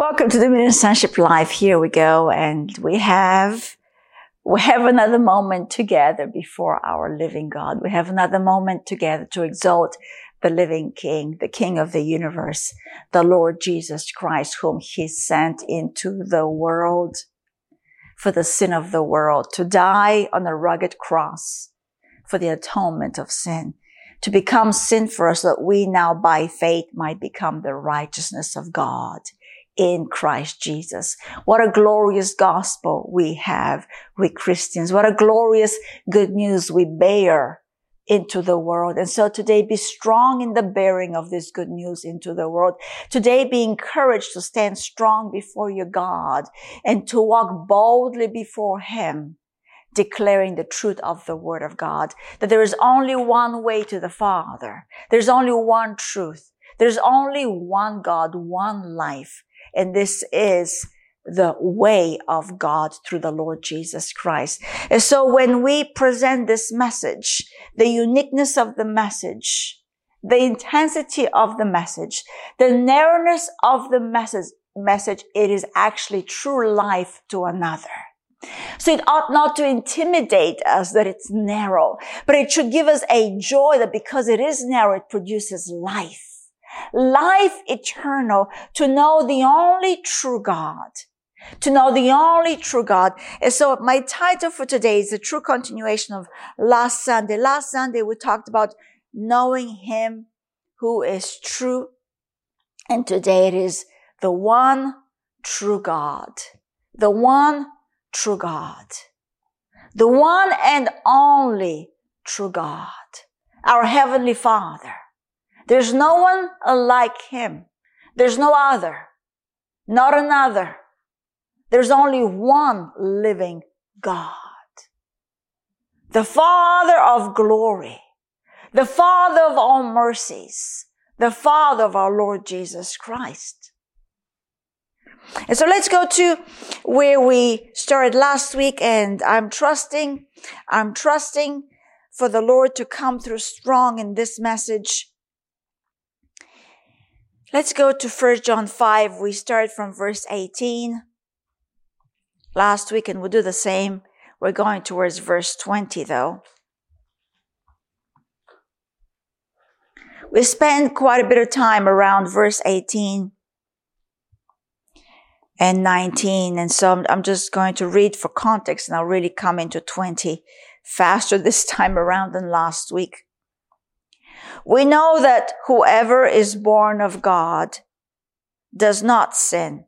Welcome to the Ministership Live. Here we go, and we have another moment together before our living God. We have another moment together to exalt the living King, the King of the universe, the Lord Jesus Christ, whom He sent into the world for the sin of the world, to die on a rugged cross for the atonement of sin, to become sin for us, that we now by faith might become the righteousness of God in Christ Jesus. What a glorious gospel we Christians. What a glorious good news we bear into the world. And so today, be strong in the bearing of this good news into the world. Today, be encouraged to stand strong before your God and to walk boldly before Him, declaring the truth of the Word of God, that there is only one way to the Father. There's only one truth. There's only one God, one life. And this is the way of God through the Lord Jesus Christ. And so when we present this message, the uniqueness of the message, the intensity of the message, the narrowness of the message, it is actually true life to another. So it ought not to intimidate us that it's narrow, but it should give us a joy that because it is narrow, it produces life. Life eternal, to know the only true God. To know the only true God. And so my title for today is a true continuation of last Sunday. Last Sunday we talked about knowing Him who is true. And today it is the one true God. The one true God. The one and only true God. Our Heavenly Father. There's no one like Him. There's no other. Not another. There's only one living God. The Father of glory. The Father of all mercies. The Father of our Lord Jesus Christ. And so let's go to where we started last week, and I'm trusting for the Lord to come through strong in this message. Let's go to 1 John 5. We started from verse 18 last week, and we'll do the same. We're going towards verse 20, though. We spent quite a bit of time around verse 18 and 19, and so I'm just going to read for context, and I'll really come into 20 faster this time around than last week. We know that whoever is born of God does not sin.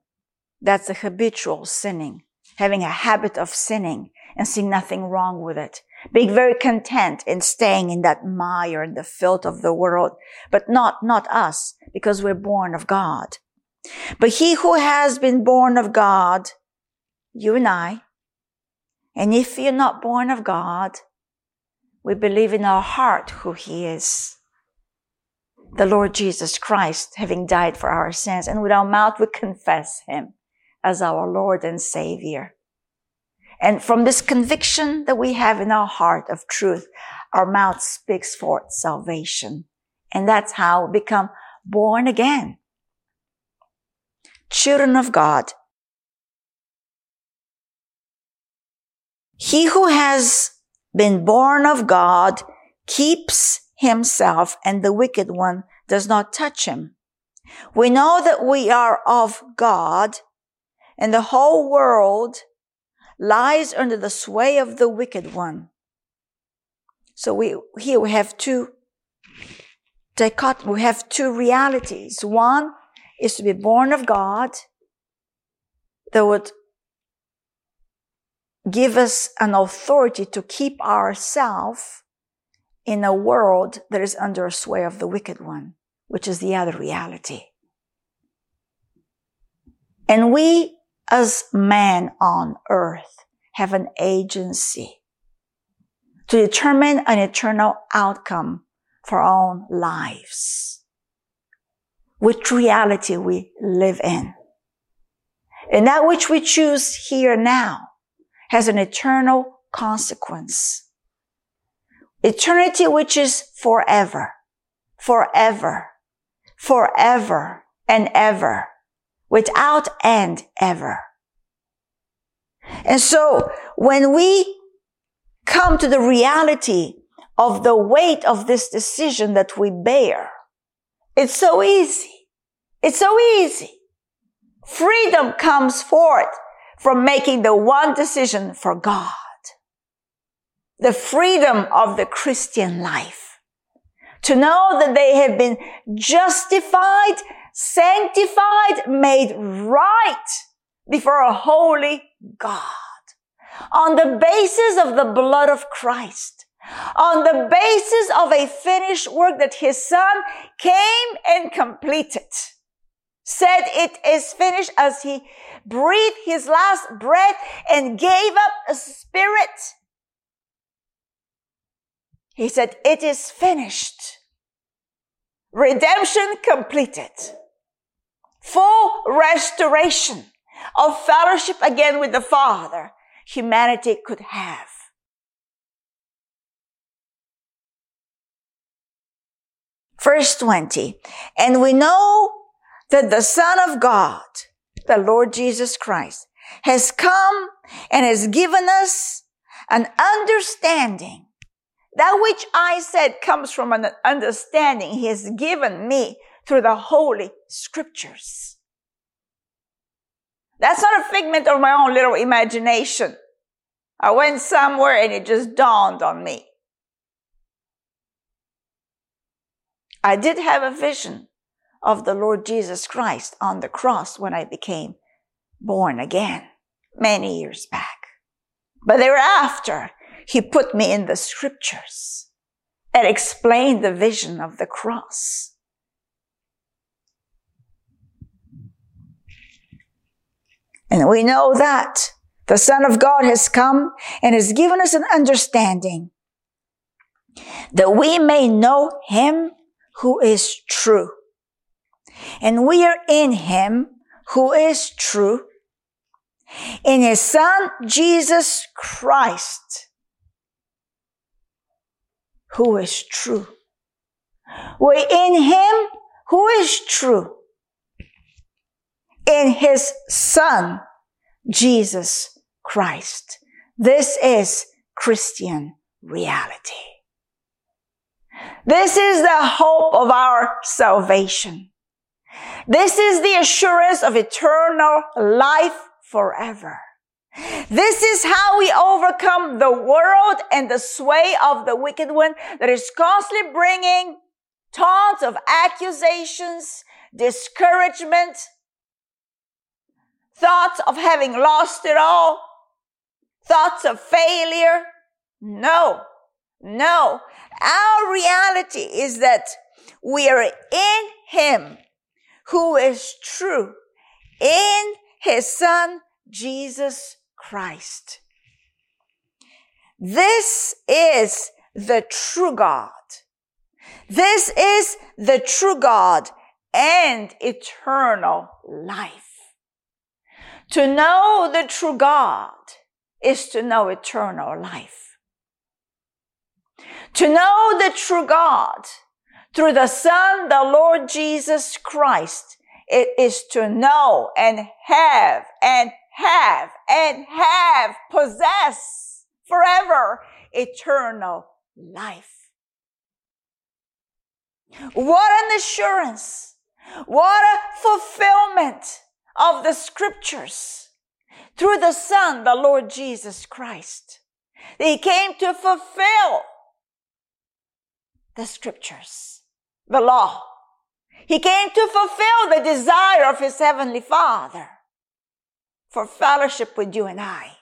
That's the habitual sinning, having a habit of sinning and seeing nothing wrong with it, being very content in staying in that mire and the filth of the world, but not us, because we're born of God. But he who has been born of God, you and I, and if you're not born of God, we believe in our heart who He is, the Lord Jesus Christ, having died for our sins. And with our mouth, we confess Him as our Lord and Savior. And from this conviction that we have in our heart of truth, our mouth speaks forth salvation. And that's how we become born again. Children of God. He who has been born of God keeps himself, and the wicked one does not touch him. We know that we are of God, and the whole world lies under the sway of the wicked one. So we have two dichotomies. We have two realities. One is to be born of God, that would give us an authority to keep ourselves in a world that is under a sway of the wicked one, which is the other reality. And we, as man on earth, have an agency to determine an eternal outcome for our own lives, which reality we live in. And that which we choose here now has an eternal consequence. Eternity, which is forever, forever, forever and ever, without end ever. And so when we come to the reality of the weight of this decision that we bear, it's so easy. It's so easy. Freedom comes forth from making the one decision for God. The freedom of the Christian life. To know that they have been justified, sanctified, made right before a holy God. On the basis of the blood of Christ. On the basis of a finished work that his son came and completed. Said it is finished as he breathed his last breath and gave up a spirit. He said, it is finished. Redemption completed. Full restoration of fellowship again with the Father humanity could have. Verse 20, and we know that the Son of God, the Lord Jesus Christ, has come and has given us an understanding. That which I said comes from an understanding he has given me through the Holy Scriptures. That's not a figment of my own little imagination. I went somewhere and it just dawned on me. I did have a vision of the Lord Jesus Christ on the cross when I became born again many years back. But thereafter, he put me in the Scriptures and explained the vision of the cross. And we know that the Son of God has come and has given us an understanding that we may know him who is true. And we are in him who is true, in his Son, Jesus Christ, who is true. We're in him who is true, in his Son, Jesus Christ. This is Christian reality. This is the hope of our salvation. This is the assurance of eternal life forever. This is how we overcome the world and the sway of the wicked one that is constantly bringing taunts of accusations, discouragement, thoughts of having lost it all, thoughts of failure. No, no. Our reality is that we are in him who is true, in his Son, Jesus Christ. This is the true God. This is the true God and eternal life. To know the true God is to know eternal life. To know the true God through the Son, the Lord Jesus Christ, it is to know and have, possess forever eternal life. What an assurance. What a fulfillment of the Scriptures through the Son, the Lord Jesus Christ. He came to fulfill the Scriptures, the law. He came to fulfill the desire of his heavenly Father for fellowship with you and I.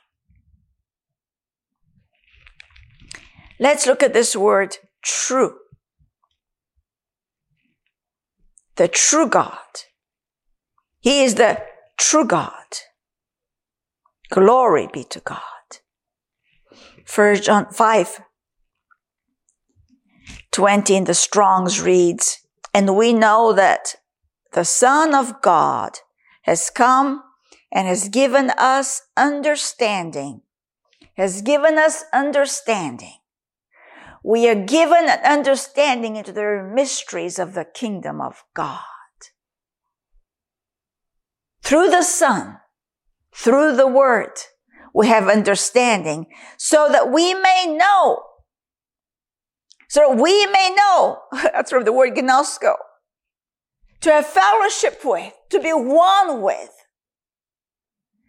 Let's look at this word, true. The true God. He is the true God. Glory be to God. 1 John 5:20 in the Strong's reads, and we know that the Son of God has come and has given us understanding. We are given an understanding into the mysteries of the kingdom of God. Through the Son, through the Word, we have understanding so that we may know. That's from the word gnosko. To have fellowship with, to be one with.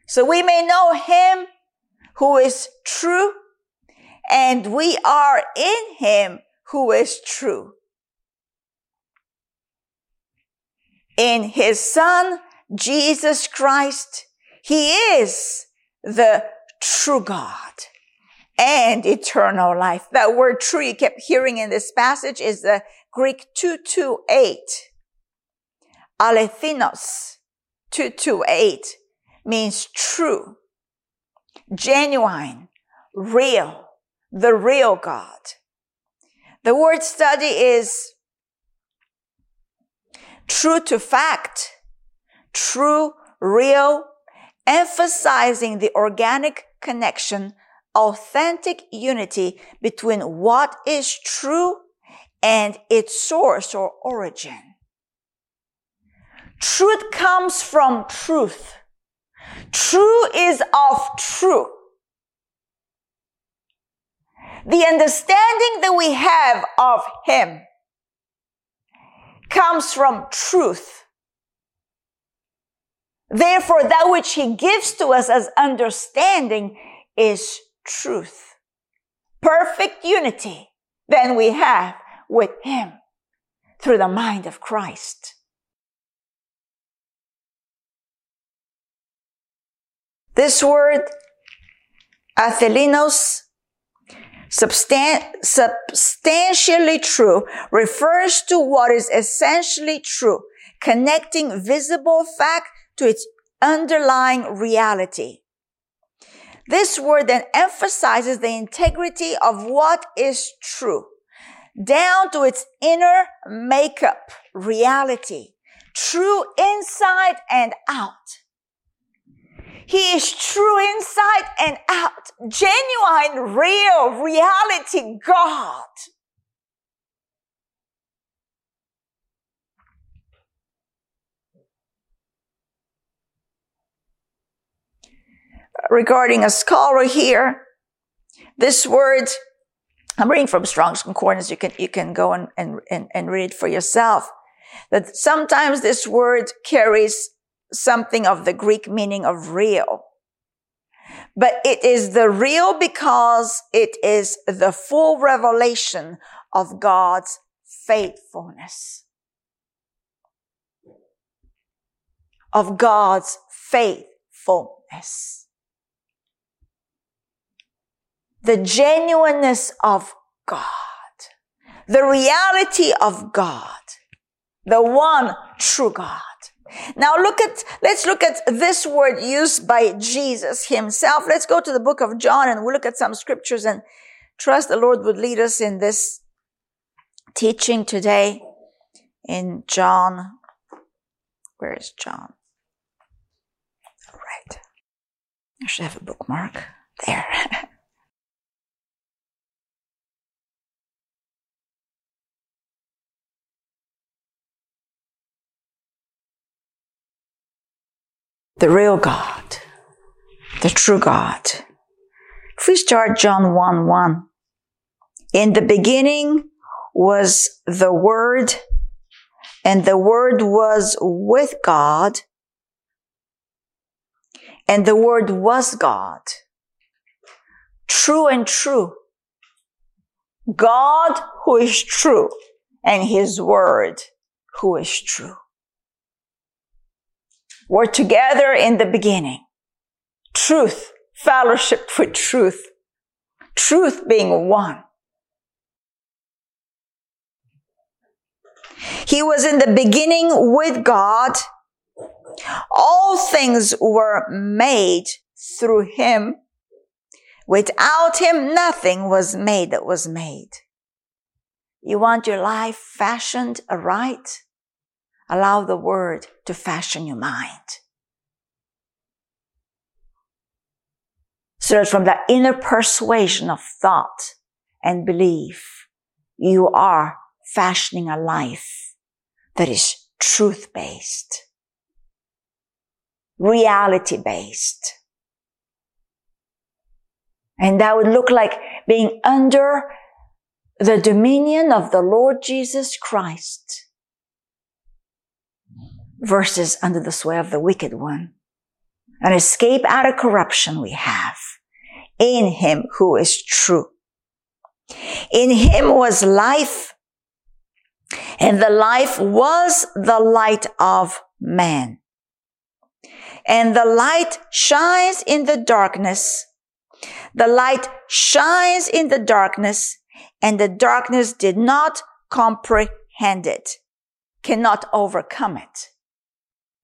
So we may know Him who is true, and we are in Him who is true. In His Son, Jesus Christ, He is the true God and eternal life. That word true you kept hearing in this passage is the Greek 228. Alethinos, 228, means true, genuine, real, the real God. The word study is true to fact, true, real, emphasizing the organic connection, authentic unity between what is true and its source or origin. Truth comes from truth. True is of true. The understanding that we have of Him comes from truth. Therefore, that which He gives to us as understanding is truth. Perfect unity then we have with Him through the mind of Christ. This word, athelinos, substantially true, refers to what is essentially true, connecting visible fact to its underlying reality. This word then emphasizes the integrity of what is true, down to its inner makeup, reality, true inside and out. He is true inside and out, genuine, real, reality God. Regarding a scholar here, this word, I'm reading from Strong's Concordance, you can go and read it for yourself, that sometimes this word carries something of the Greek meaning of real. But it is the real because it is the full revelation of God's faithfulness. Of God's faithfulness. The genuineness of God. The reality of God. The one true God. Now let's look at this word used by Jesus Himself. Let's go to the book of John and we'll look at some scriptures and trust the Lord would lead us in this teaching today in John. Where is John? All right. I should have a bookmark there. The real God, the true God. If we start John 1:1, in the beginning was the Word, and the Word was with God, and the Word was God. True and true. God who is true, and His Word who is true. We're together in the beginning. Truth, fellowship with truth. Truth being one. He was in the beginning with God. All things were made through Him. Without Him, nothing was made that was made. You want your life fashioned aright? Allow the Word to fashion your mind. So that from the inner persuasion of thought and belief, you are fashioning a life that is truth-based. reality-based. And that would look like being under the dominion of the Lord Jesus Christ versus under the sway of the wicked one. An escape out of corruption we have in Him who is true. In Him was life, and the life was the light of man. And the light shines in the darkness. The light shines in the darkness, and the darkness did not comprehend it, cannot overcome it.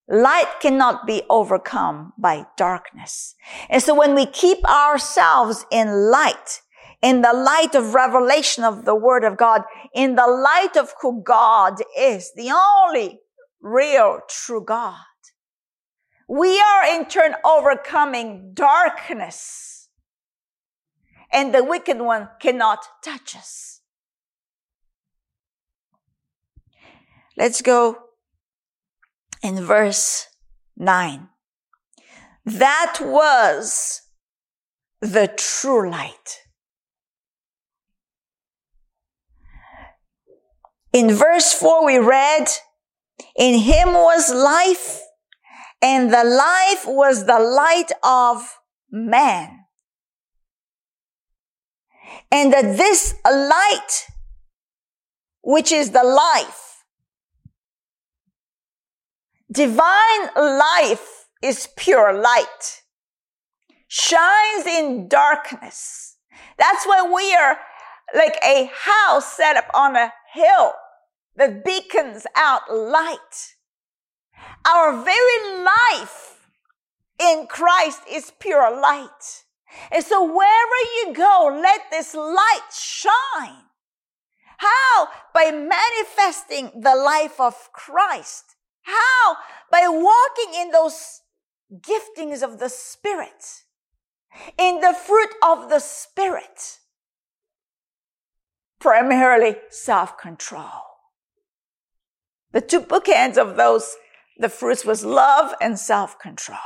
Light cannot be overcome by darkness. And so when we keep ourselves in light, in the light of revelation of the Word of God, in the light of who God is, the only real, true God, we are in turn overcoming darkness, and the wicked one cannot touch us. Let's go in verse 9. That was the true light. In verse 4 we read, in Him was life, and the life was the light of man. And that this light, which is the life, divine life is pure light, shines in darkness. That's when we are like a house set up on a hill that beacons out light. Our very life in Christ is pure light. And so wherever you go, let this light shine. How? By manifesting the life of Christ. How? By walking in those giftings of the Spirit, in the fruit of the Spirit. Primarily self-control. The two bookends of those, the fruits, was love and self-control.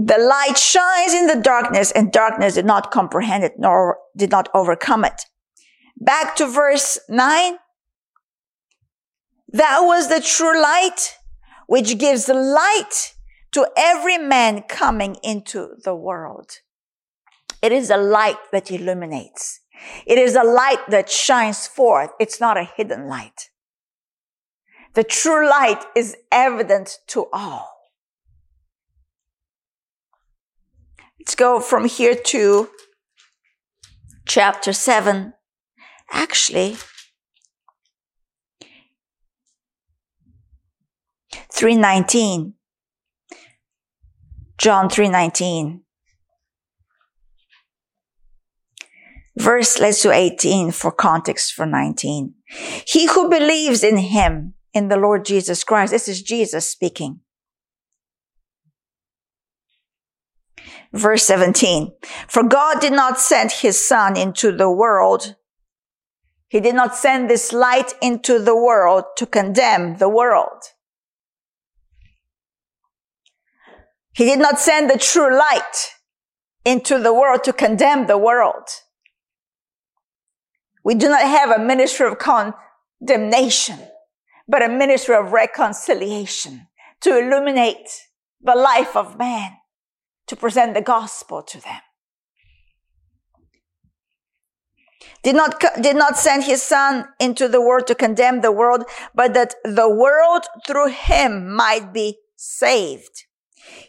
The light shines in the darkness, and darkness did not comprehend it, nor did not overcome it. Back to verse 9. That was the true light, which gives light to every man coming into the world. It is a light that illuminates. It is a light that shines forth. It's not a hidden light. The true light is evident to all. Let's go from here to chapter 7. Actually, 3:19. John 3:19. Verse, let's do 18 for context for 19. He who believes in Him, in the Lord Jesus Christ, this is Jesus speaking. Verse 17. For God did not send His Son into the world. He did not send this light into the world to condemn the world. He did not send the true light into the world to condemn the world. We do not have a ministry of condemnation, but a ministry of reconciliation to illuminate the life of man, to present the gospel to them. Did not send His Son into the world to condemn the world, but that the world through Him might be saved.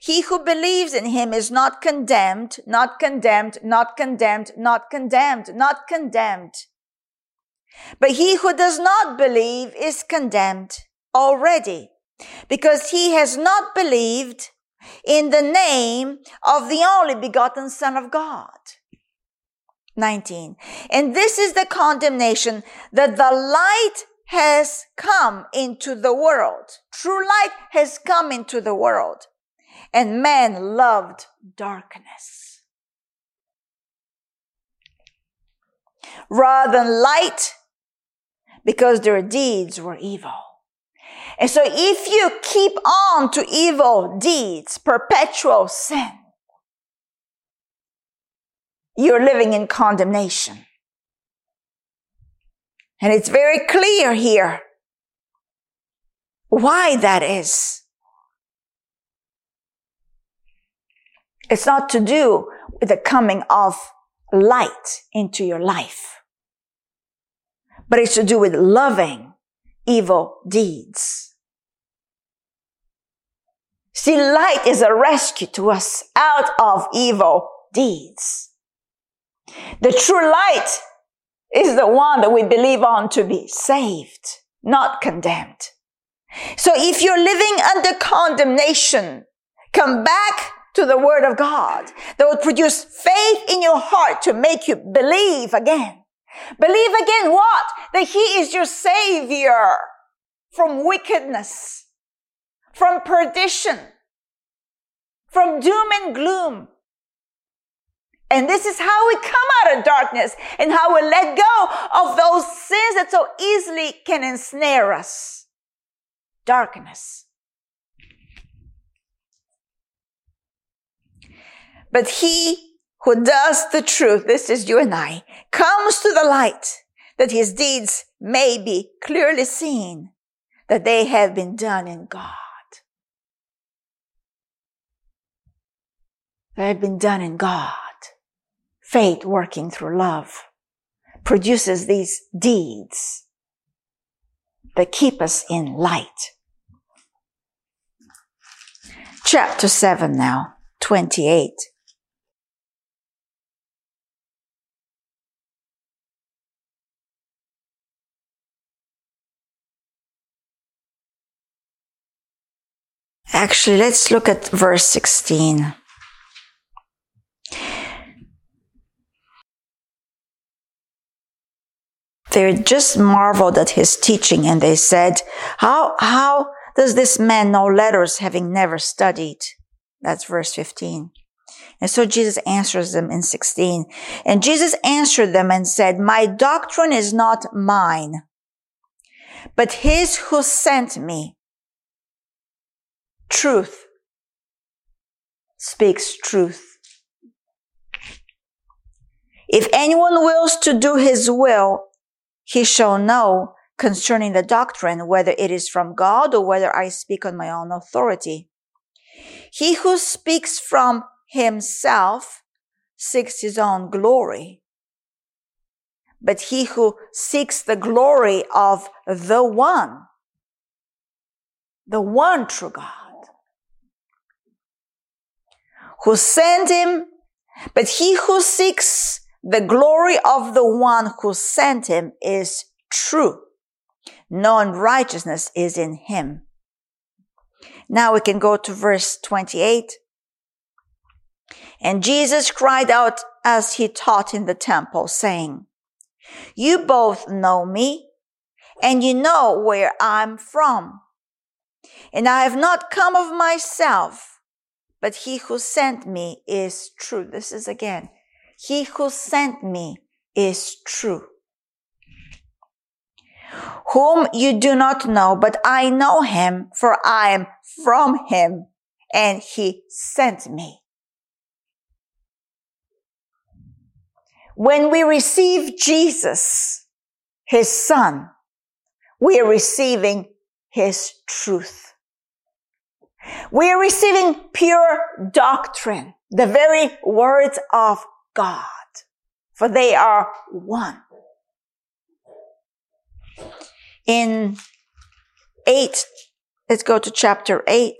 He who believes in Him is not condemned, not condemned, not condemned, not condemned, not condemned. But he who does not believe is condemned already, because he has not believed in the name of the only begotten Son of God. 19. And this is the condemnation, that the light has come into the world. True light has come into the world. And man loved darkness rather than light, because their deeds were evil. And so if you keep on to evil deeds, perpetual sin, you're living in condemnation. And it's very clear here why that is. It's not to do with the coming of light into your life, but it's to do with loving evil deeds. See, light is a rescue to us out of evil deeds. The true light is the one that we believe on to be saved, not condemned. So if you're living under condemnation, come back to the Word of God that will produce faith in your heart to make you believe again. Believe again what? That He is your Savior from wickedness, from perdition, from doom and gloom. And this is how we come out of darkness and how we let go of those sins that so easily can ensnare us. Darkness. But he who does the truth, this is you and I, comes to the light that his deeds may be clearly seen, that they have been done in God. They have been done in God. Faith working through love produces these deeds that keep us in light. Chapter 7 now, 28. Actually, let's look at verse 16. They just marveled at his teaching, and they said, How does this man know letters, having never studied? That's verse 15. And so Jesus answers them in 16. And Jesus answered them and said, My doctrine is not mine, but his who sent me. Truth speaks truth. If anyone wills to do his will, he shall know concerning the doctrine, whether it is from God or whether I speak on my own authority. He who speaks from himself seeks his own glory, but he who seeks the glory of the one true God, who sent him, but he who seeks the glory of the one who sent him is true. No unrighteousness is in him. Now we can go to verse 28. And Jesus cried out as he taught in the temple, saying, You both know me, and you know where I'm from. And I have not come of myself, but he who sent me is true. This is again, he who sent me is true. Whom you do not know, but I know him, for I am from him, and he sent me. When we receive Jesus, his son, we are receiving his truth. We are receiving pure doctrine, the very words of God, for they are one. In 8, let's go to chapter 8.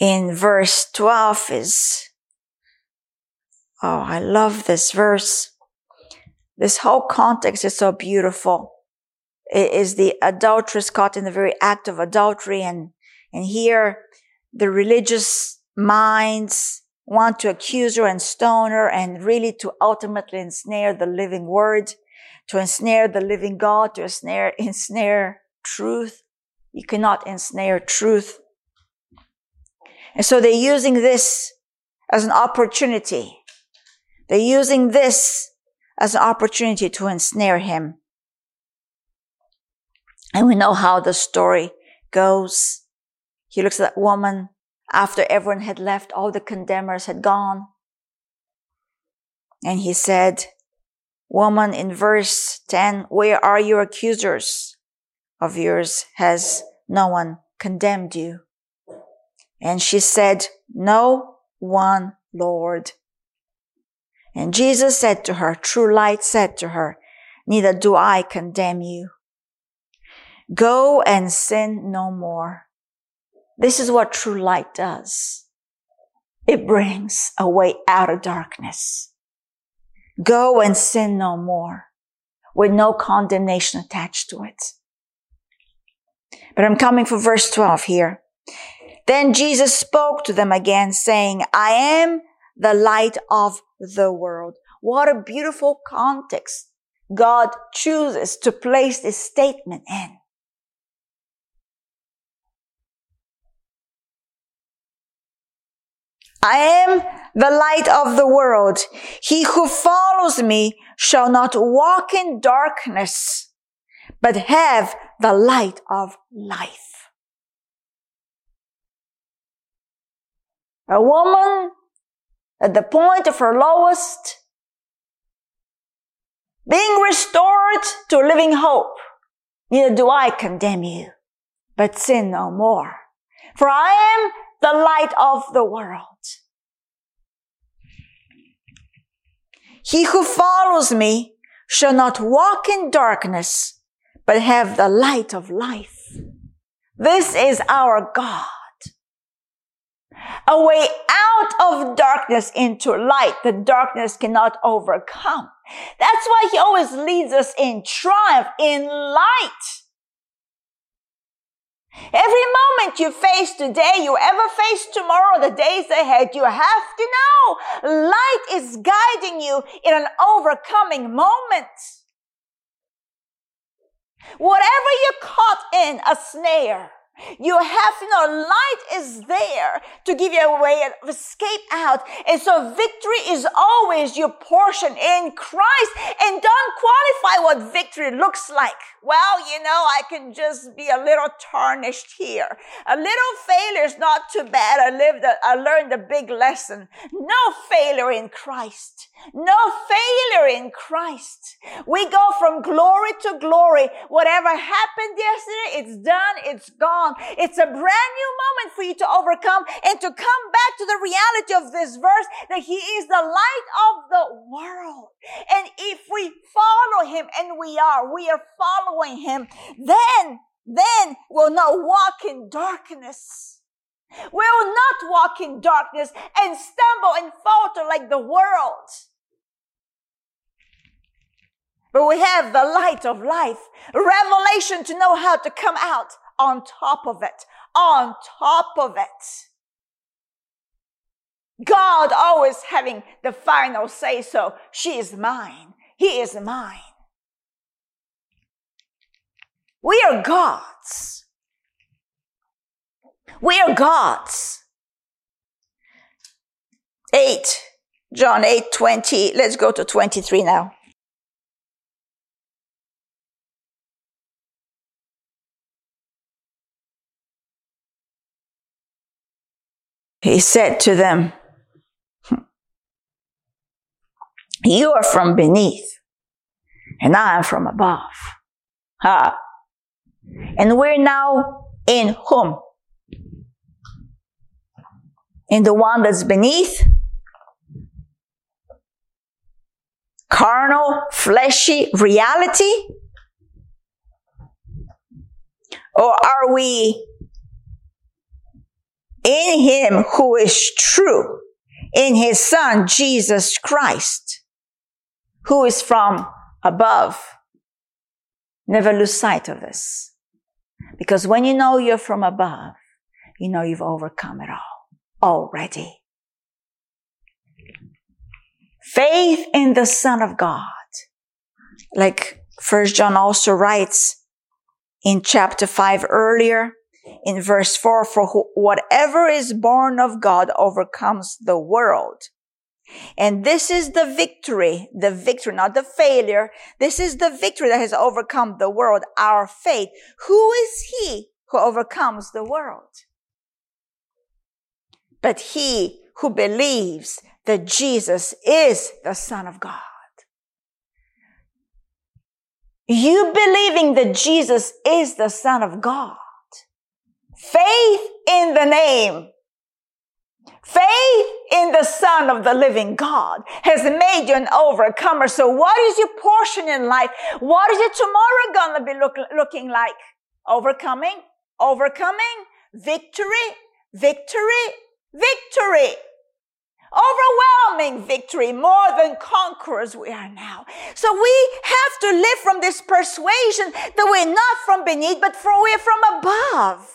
In verse 12 is, oh, I love this verse. This whole context is so beautiful. It is the adulteress caught in the very act of adultery, and here the religious minds want to accuse her and stone her, and really to ultimately ensnare the living word, to ensnare the living God, to ensnare truth. You cannot ensnare truth. And so they're using this as an opportunity. They're using this as an opportunity to ensnare him. And we know how the story goes. He looks at that woman after everyone had left, all the condemners had gone. And he said, "Woman," in verse 10, "where are your accusers of yours? Has no one condemned you?" And she said, "No one, Lord." And Jesus said to her, true light said to her, "Neither do I condemn you. Go and sin no more." This is what true light does. It brings a way out of darkness. Go and sin no more, with no condemnation attached to it. But I'm coming for verse 12 here. Then Jesus spoke to them again, saying, "I am the light of the world." What a beautiful context God chooses to place this statement in. I am the light of the world. He who follows me shall not walk in darkness, but have the light of life. A woman at the point of her lowest, being restored to living hope. "Neither do I condemn you, but sin no more. For I am the light of the world. He who follows me shall not walk in darkness, but have the light of life." This is our God. A way out of darkness into light that darkness cannot overcome. That's why he always leads us in triumph, in light. Every moment you face today, you ever face tomorrow, the days ahead, you have to know light is guiding you in an overcoming moment. Whatever you're caught in, a snare, you have to know light is there to give you a way of escape out. And so victory is always your portion in Christ. And don't qualify what victory looks like. "Well, I can just be a little tarnished here. A little failure is not too bad. I learned a big lesson." No failure in Christ. No failure in Christ. We go from glory to glory. Whatever happened yesterday, it's done, it's gone. It's a brand new moment for you to overcome and to come back to the reality of this verse that he is the light of the world. And if we follow him, and we are following him, then we'll not walk in darkness. We will not walk in darkness and stumble and falter like the world. But we have the light of life, revelation to know how to come out on top of it. God always having the final say so. "She is mine. He is mine." We are God's. We are God's. 8, John 8:20. Let's go to 23 now. He said to them, "You are from beneath, and I am from above. And we're now in whom? In the one that's beneath? Carnal, fleshy reality? Or are we in him who is true, in his Son, Jesus Christ, who is from above?" Never lose sight of this. Because when you know you're from above, you know you've overcome it all already. Faith in the Son of God. Like 1 John also writes in chapter 5 earlier, in verse 4, "For whatever is born of God overcomes the world. And this is the victory, not the failure. This is the victory that has overcome the world, our faith. Who is he who overcomes the world? But he who believes that Jesus is the Son of God. You believing that Jesus is the Son of God. Faith in the name. Faith in the Son of the living God has made you an overcomer. So what is your portion in life? What is your tomorrow going to be looking like? Overcoming, overcoming, victory, victory, victory. Overwhelming victory, more than conquerors we are now. So we have to live from this persuasion that we're not from beneath, but we're from above.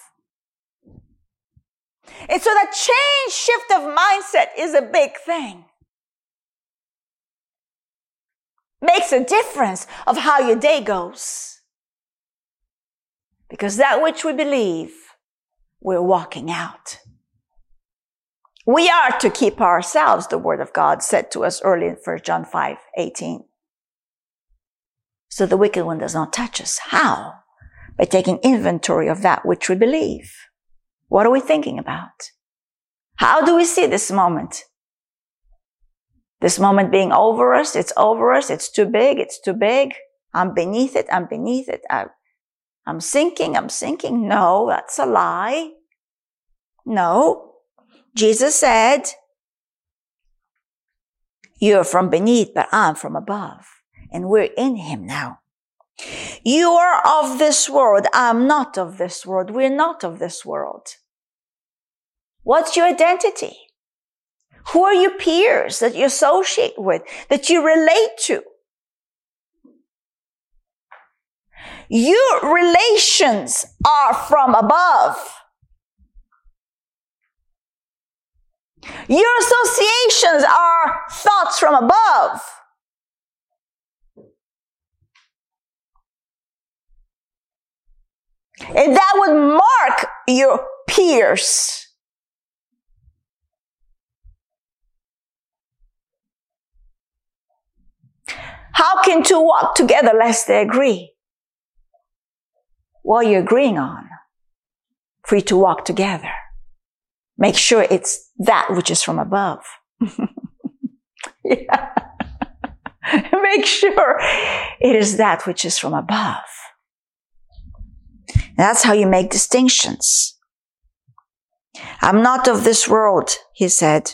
And so that change, shift of mindset is a big thing. Makes a difference of how your day goes. Because that which we believe, we're walking out. We are to keep ourselves, the word of God said to us early in 1 John 5:18. So the wicked one does not touch us. How? By taking inventory of that which we believe. What are we thinking about? How do we see this moment? This moment being over us, it's over us, it's too big, it's too big. I'm beneath it, I'm beneath it. I'm sinking, I'm sinking. No, that's a lie. No. Jesus said, you're from beneath, but I'm from above. And we're in him now. You are of this world. I'm not of this world. We're not of this world. What's your identity? Who are your peers that you associate with, that you relate to? Your relations are from above. Your associations are thoughts from above. And that would mark your peers. How can two walk together lest they agree? What are you agreeing on? Free to walk together. Make sure it's that which is from above. Yeah. Make sure it is that which is from above. That's how you make distinctions. I'm not of this world, he said.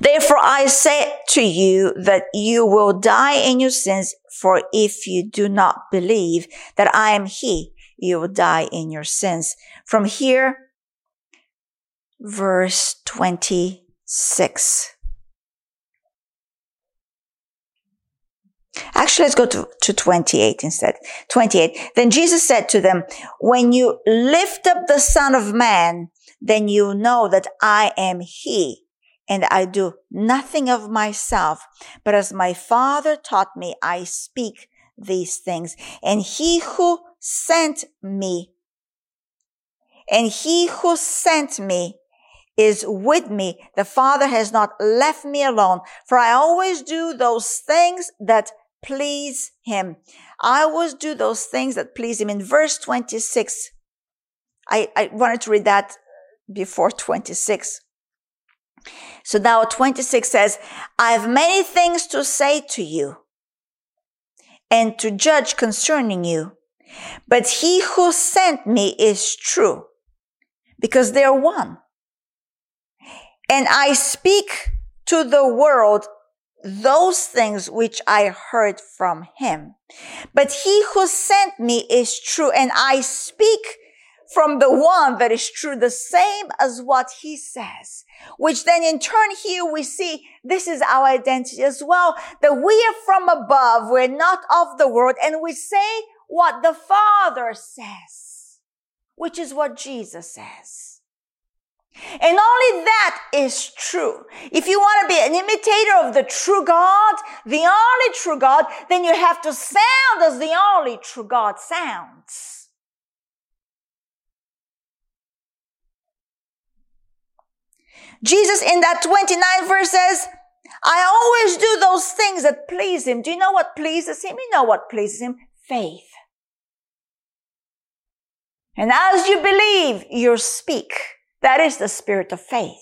Therefore I say to you that you will die in your sins, for if you do not believe that I am he, you will die in your sins. From here, verse 26. Actually, let's go to 28 instead. 28. Then Jesus said to them, when you lift up the Son of Man, then you know that I am he, and I do nothing of myself, but as my Father taught me, I speak these things. And he who sent me, is with me. The Father has not left me alone, for I always do those things that please him. I always do those things that please him. In verse 26, I wanted to read that before 26. So now 26 says, I have many things to say to you and to judge concerning you, but he who sent me is true, because they are one. And I speak to the world those things which I heard from him. But he who sent me is true, and I speak from the one that is true, the same as what he says. Which then in turn here we see this is our identity as well, that we are from above, we're not of the world, and we say what the Father says, which is what Jesus says. And only that is true. If you want to be an imitator of the true God, the only true God, then you have to sound as the only true God sounds. Jesus in that 29 verse says, I always do those things that please him. Do you know what pleases him? You know what pleases him? Faith. And as you believe, you speak. That is the spirit of faith.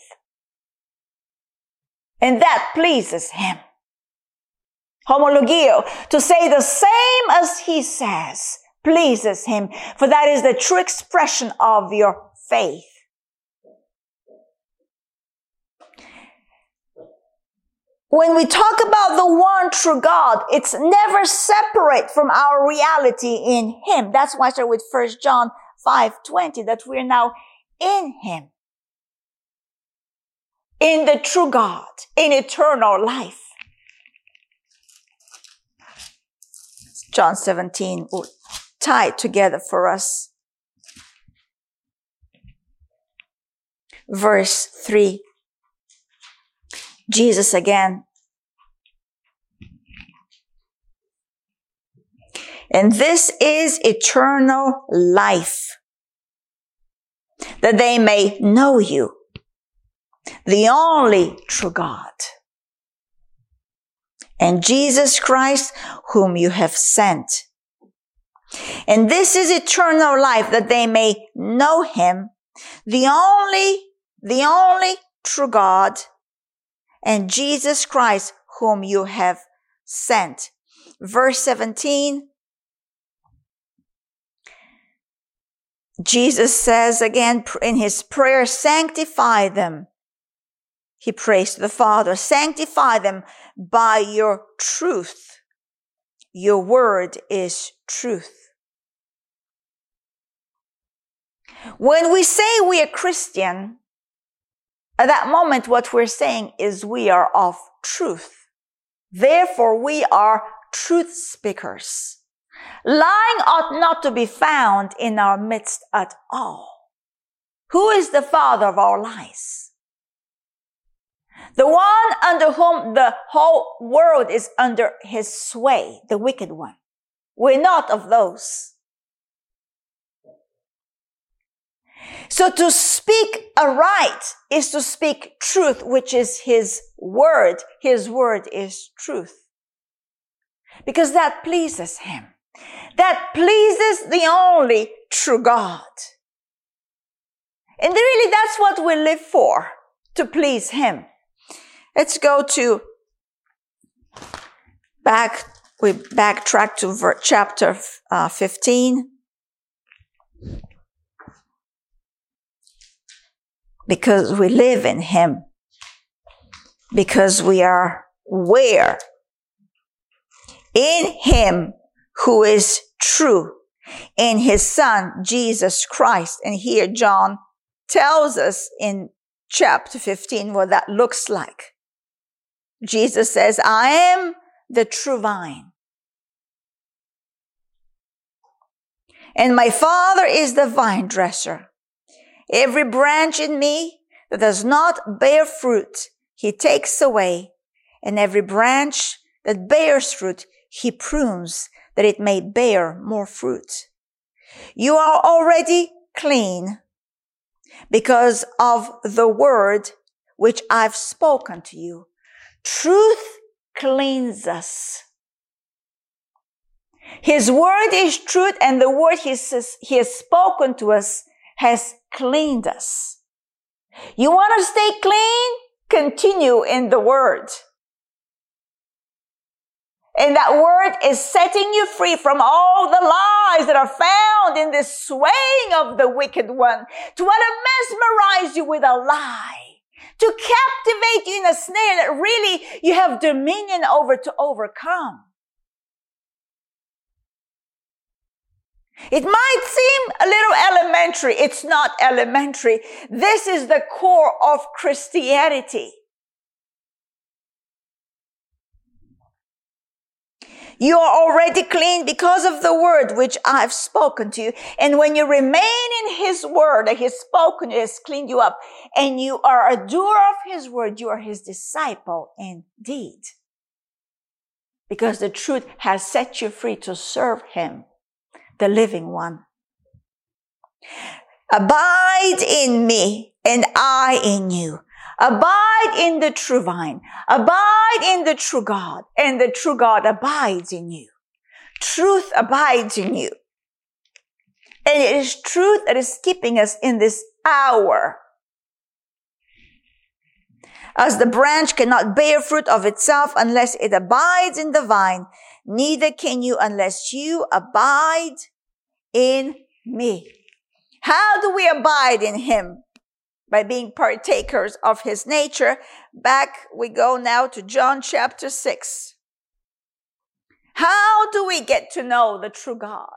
And that pleases him. Homologio, to say the same as he says, pleases him, for that is the true expression of your faith. When we talk about the one true God, it's never separate from our reality in him. That's why I start with 1 John 5:20, that we're now in him, in the true God, in eternal life. John 17 will tie it together for us. Verse 3. Jesus again. And this is eternal life, that they may know you, the only true God, and Jesus Christ, whom you have sent. And this is eternal life, that they may know him, the only true God, and Jesus Christ, whom you have sent. Verse 17, Jesus says again in his prayer, sanctify them. He prays to the Father, sanctify them by your truth. Your word is truth. When we say we are Christian, at that moment, what we're saying is we are of truth. Therefore, we are truth speakers. Lying ought not to be found in our midst at all. Who is the father of all lies? The one under whom the whole world is under his sway, the wicked one. We're not of those. So to speak aright is to speak truth, which is his word. His word is truth. Because that pleases him. That pleases the only true God. And really that's what we live for, to please him. Let's go to backtrack to chapter 15. Because we live in him. Because we are where? In him who is true. In his son, Jesus Christ. And here John tells us in chapter 15 what that looks like. Jesus says, I am the true vine. And my Father is the vine dresser. Every branch in me that does not bear fruit, he takes away. And every branch that bears fruit, he prunes, that it may bear more fruit. You are already clean because of the word which I've spoken to you. Truth cleans us. His word is truth, and the word he has spoken to us has cleaned us. You want to stay clean? Continue in the word. And that word is setting you free from all the lies that are found in this swaying of the wicked one, to want to mesmerize you with a lie, to captivate you in a snare that really you have dominion over to overcome. It might seem a little elementary. It's not elementary. This is the core of Christianity. You are already clean because of the word which I've spoken to you. And when you remain in his word that he's spoken, he has cleaned you up, and you are a doer of his word, you are his disciple indeed. Because the truth has set you free to serve him, the living one. Abide in me and I in you. Abide in the true vine. Abide in the true God. And the true God abides in you. Truth abides in you. And it is truth that is keeping us in this hour. As the branch cannot bear fruit of itself unless it abides in the vine, neither can you unless you abide in me. How do we abide in him? By being partakers of his nature. Back we go now to John chapter 6. How do we get to know the true God?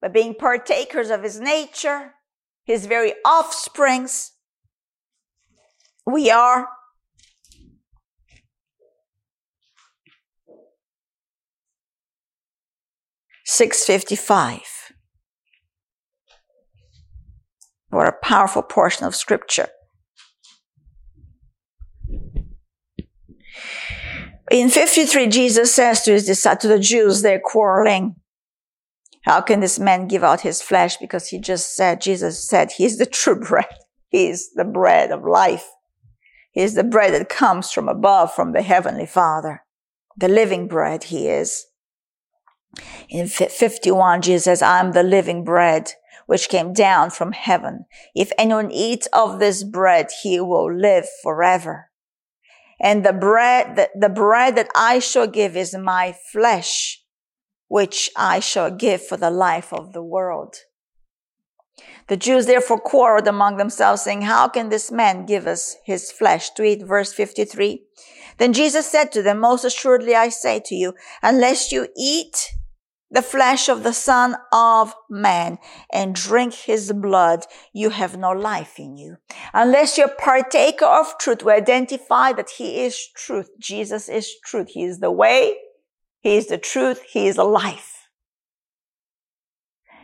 By being partakers of his nature, his very offsprings. We are John 6:55. What a powerful portion of scripture. In 53, Jesus says to his disciples, to the Jews, they're quarreling. How can this man give out his flesh? Because he just said, Jesus said, he is the true bread. He is the bread of life. He is the bread that comes from above, from the heavenly Father. The living bread he is. In 51, Jesus says, I am the living bread which came down from heaven. If anyone eats of this bread, he will live forever. And the bread that I shall give is my flesh, which I shall give for the life of the world. The Jews therefore quarreled among themselves, saying, how can this man give us his flesh to eat? Verse 53. Then Jesus said to them, most assuredly I say to you, unless you eat the flesh of the Son of Man and drink his blood, you have no life in you. Unless you're partaker of truth, we identify that he is truth. Jesus is truth. He is the way. He is the truth. He is the life.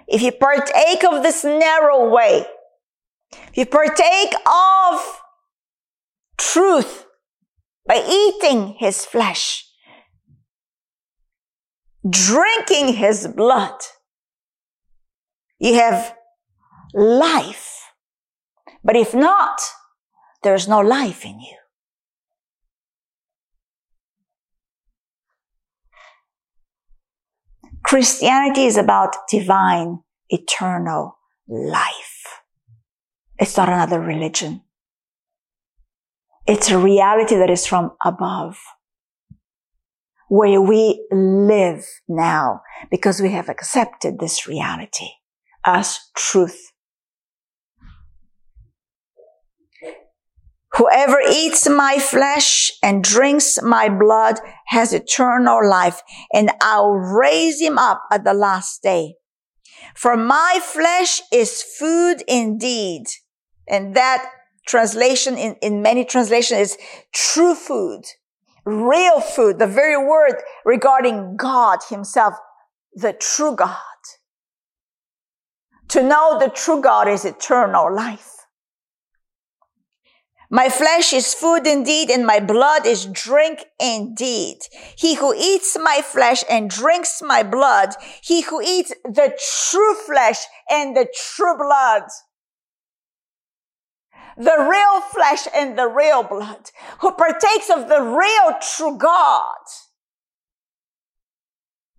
If you partake of this narrow way, if you partake of truth by eating his flesh, drinking his blood, you have life. But if not, there is no life in you. Christianity is about divine, eternal life. It's not another religion. It's a reality that is from above, where we live now because we have accepted this reality as truth. Whoever eats my flesh and drinks my blood has eternal life, and I'll raise him up at the last day. For my flesh is food indeed. And that translation in many translations is true food, real food, the very word regarding God himself, the true God. To know the true God is eternal life. My flesh is food indeed, and my blood is drink indeed. He who eats my flesh and drinks my blood, he who eats the true flesh and the true blood, the real flesh and the real blood, who partakes of the real true God.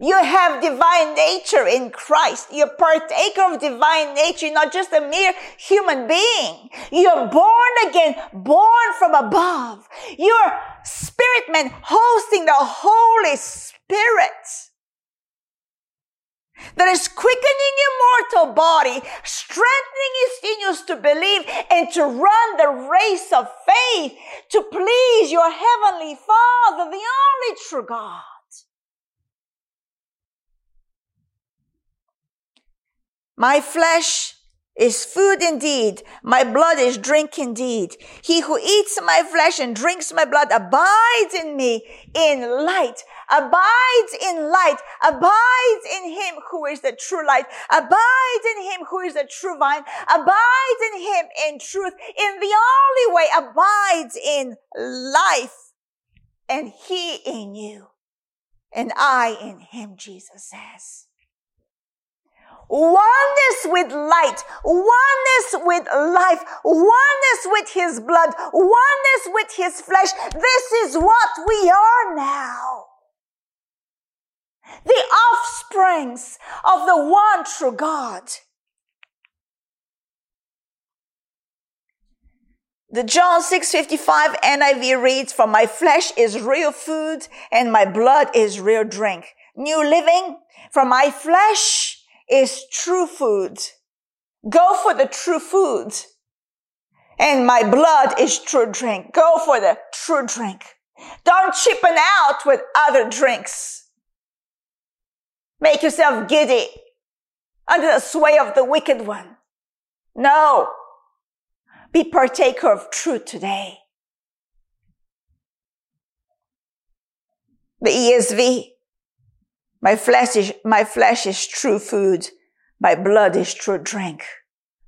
You have divine nature in Christ. You're partaker of divine nature. You're not just a mere human being. You're born again, born from above. You're spirit man hosting the Holy Spirit that is quickening your mortal body, strengthening you sinews to believe and to run the race of faith, to please your heavenly Father, the only true God. My flesh is food indeed. My blood is drink indeed. He who eats my flesh and drinks my blood abides in me in light. Abides in light. Abides in him who is the true light. Abides in him who is the true vine. Abides in him in truth. In the only way abides in life. And he in you. And I in him, Jesus says. Oneness with light, oneness with life, oneness with his blood, oneness with his flesh. This is what we are now. The offsprings of the one true God. The John 6:55 NIV reads, "For my flesh is real food and my blood is real drink." New Living, "For my flesh is true food." Go for the true food. "And my blood is true drink." Go for the true drink. Don't cheapen out with other drinks. Make yourself giddy under the sway of the wicked one. No. Be partaker of truth today. The ESV. My flesh is true food. My blood is true drink.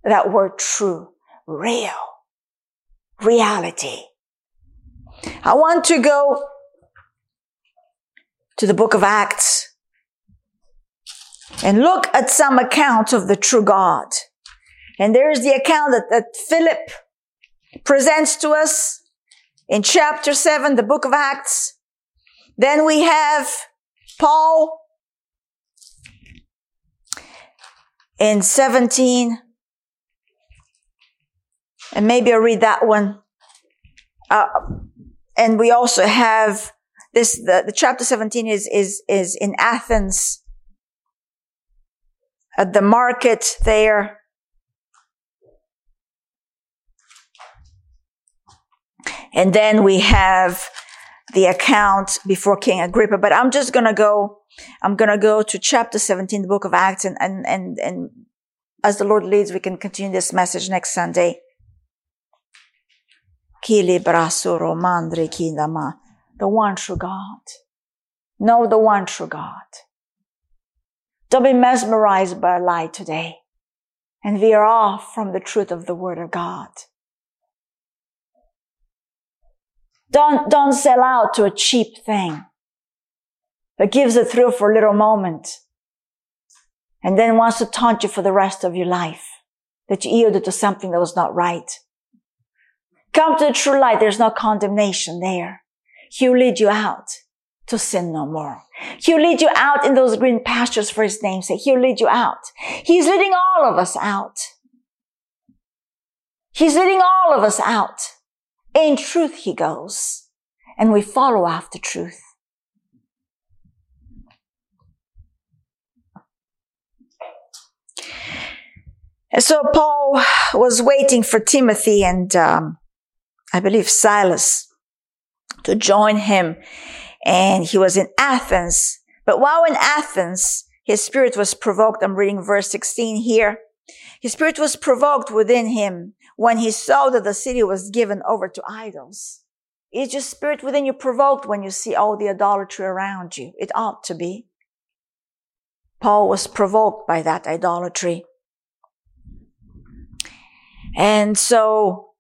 That word true, real, reality. I want to go to the book of Acts and look at some accounts of the true God. And there is the account that Philip presents to us in chapter 7, the book of Acts. Then we have Paul in 17, and maybe I'll read that one. And we also have this, the chapter 17 is in Athens at the market there. And then we have the account before King Agrippa, but I'm gonna go to chapter 17, the book of Acts, and as the Lord leads, we can continue this message next Sunday. The one true God. Know the one true God. Don't be mesmerized by a lie today and veer off from the truth of the Word of God. Don't sell out to a cheap thing that gives a thrill for a little moment and then wants to taunt you for the rest of your life that you yielded to something that was not right. Come to the true light. There's no condemnation there. He'll lead you out to sin no more. He'll lead you out in those green pastures for his name's sake. He'll lead you out. He's leading all of us out. He's leading all of us out. In truth he goes, and we follow after truth. And so Paul was waiting for Timothy and I believe Silas to join him, and he was in Athens. But while in Athens, his spirit was provoked. I'm reading verse 16 here. His spirit was provoked within him when he saw that the city was given over to idols. Is your spirit within you provoked when you see all the idolatry around you? It ought to be. Paul was provoked by that idolatry. And so,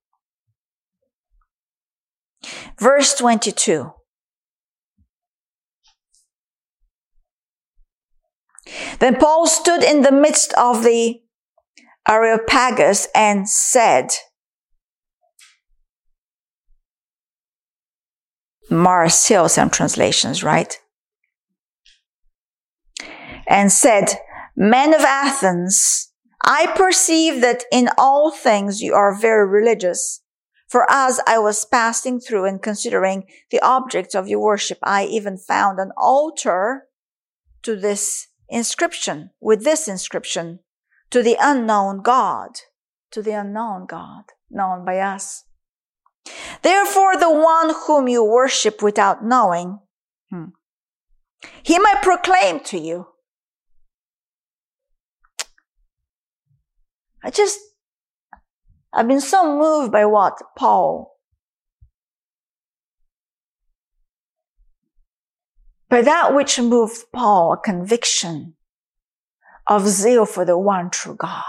verse 22. Then Paul stood in the midst of the Areopagus and said, Marcial, some translations, right? And said, "Men of Athens, I perceive that in all things you are very religious. For as I was passing through and considering the objects of your worship, I even found an altar to this inscription, with this inscription, to the unknown God," to the unknown God, known by us. "Therefore, the one whom you worship without knowing, him I proclaim to you." I've been so moved by what Paul, by that which moved Paul, a conviction of zeal for the one true God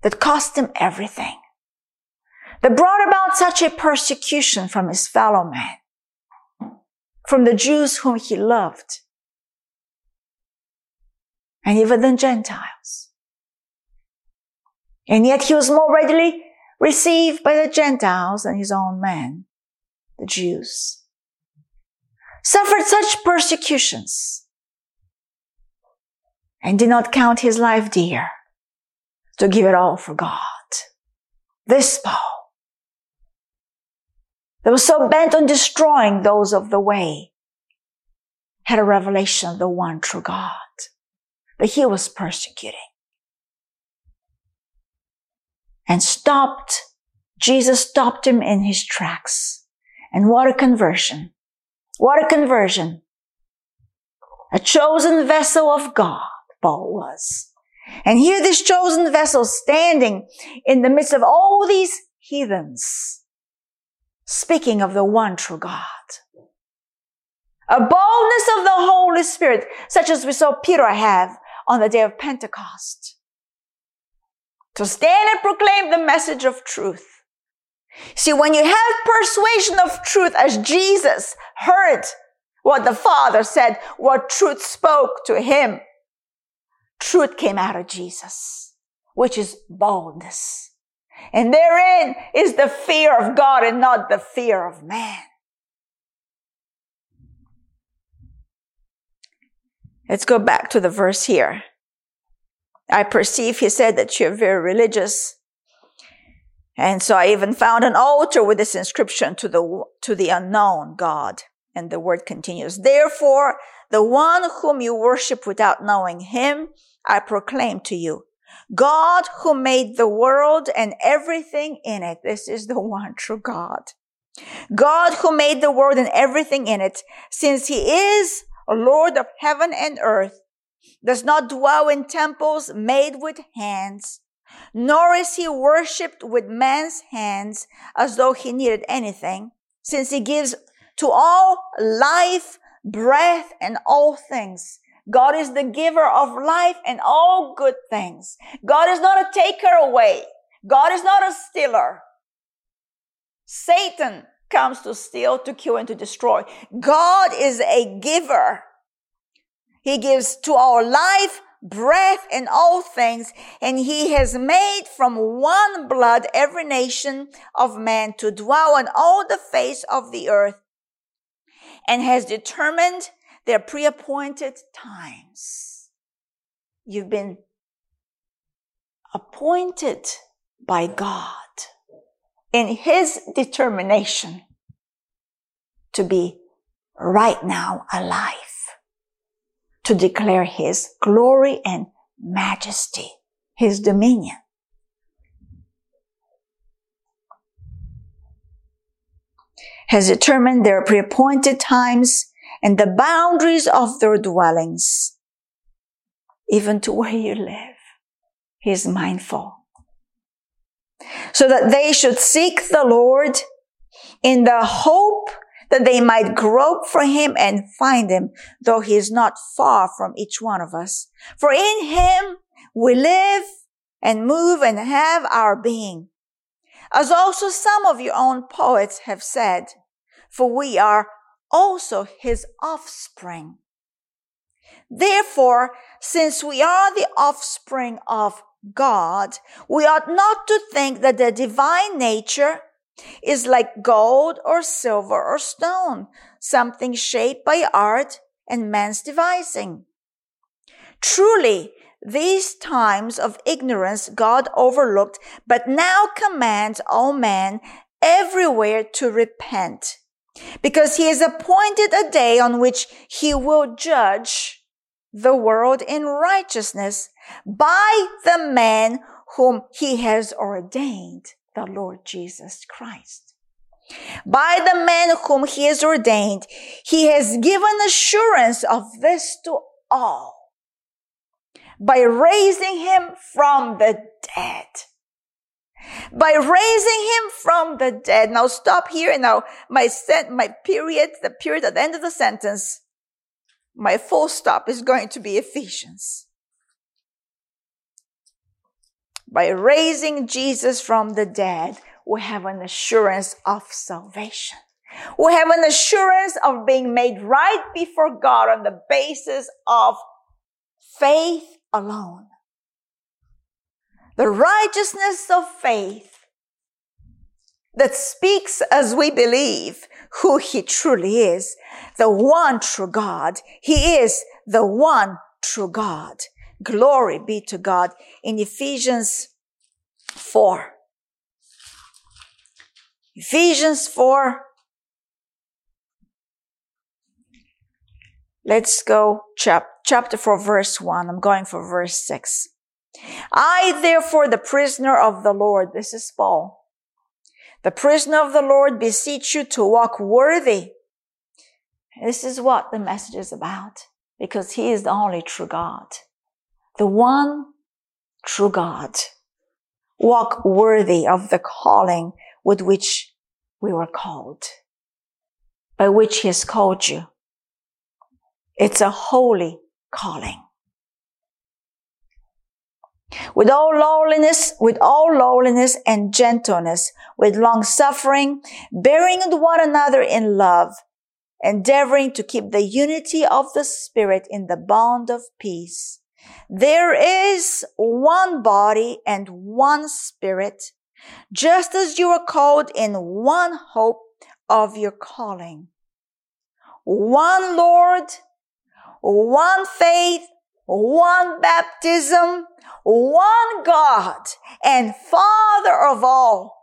that cost him everything, that brought about such a persecution from his fellow men, from the Jews whom he loved. and even than Gentiles. And yet he was more readily received by the Gentiles than his own men, the Jews. Suffered such persecutions and did not count his life dear to give it all for God. This Paul, that was so bent on destroying those of the way, had a revelation of the one true God that he was persecuting, and stopped. Jesus stopped him in his tracks. And what a conversion. What a conversion. A chosen vessel of God, Paul was. And here this chosen vessel standing in the midst of all these heathens, speaking of the one true God. A boldness of the Holy Spirit, such as we saw Peter have on the day of Pentecost, to stand and proclaim the message of truth. See, when you have persuasion of truth, as Jesus heard what the Father said, what truth spoke to him, truth came out of Jesus, which is boldness. And therein is the fear of God and not the fear of man. Let's go back to the verse here. I perceive, he said, that you're very religious. And so I even found an altar with this inscription, to the unknown God. And the word continues. Therefore, the one whom you worship without knowing him, I proclaim to you. God who made the world and everything in it. This is the one true God. God who made the world and everything in it, since he is Lord of heaven and earth, does not dwell in temples made with hands, nor is he worshipped with man's hands as though he needed anything, since he gives to all life, breath, and all things. God is the giver of life and all good things. God is not a taker away. God is not a stealer. Satan comes to steal, to kill, and to destroy. God is a giver. He gives to our life, breath, and all things. And he has made from one blood every nation of man to dwell on all the face of the earth, and has determined their pre-appointed times. You've been appointed by God in his determination to be right now alive, to declare his glory and majesty, his dominion. Has determined their preappointed times and the boundaries of their dwellings, even to where you live. He is mindful, so that they should seek the Lord in the hope that they might grope for him and find him, though he is not far from each one of us. For in him we live and move and have our being, as also some of your own poets have said, for we are also his offspring. Therefore, since we are the offspring of God, we ought not to think that the divine nature is like gold or silver or stone, something shaped by art and man's devising. Truly, these times of ignorance God overlooked, but now commands all men everywhere to repent, because he has appointed a day on which he will judge the world in righteousness by the man whom he has ordained, the Lord Jesus Christ. By the man whom he has ordained, he has given assurance of this to all by raising him from the dead. By raising him from the dead. Now stop here. Now my period, the period at the end of the sentence, my full stop is going to be Ephesians. By raising Jesus from the dead, we have an assurance of salvation. We have an assurance of being made right before God on the basis of faith alone. The righteousness of faith that speaks as we believe who he truly is, the one true God. He is the one true God. Glory be to God. In Ephesians 4. Ephesians 4. Let's go chapter 4, verse 1. I'm going for verse 6. I, therefore, the prisoner of the Lord, this is Paul, the prisoner of the Lord, beseech you to walk worthy. This is what the message is about, because he is the only true God, the one true God. Walk worthy of the calling with which we were called, by which he has called you. It's a holy calling. With all lowliness and gentleness, with long suffering, bearing with one another in love, endeavoring to keep the unity of the Spirit in the bond of peace. There is one body and one Spirit, just as you are called in one hope of your calling. One Lord, one faith, one baptism, one God and Father of all,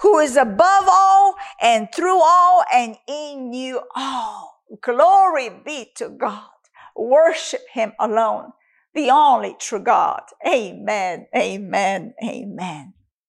who is above all and through all and in you all. Glory be to God. Worship him alone, the only true God. Amen, amen, amen.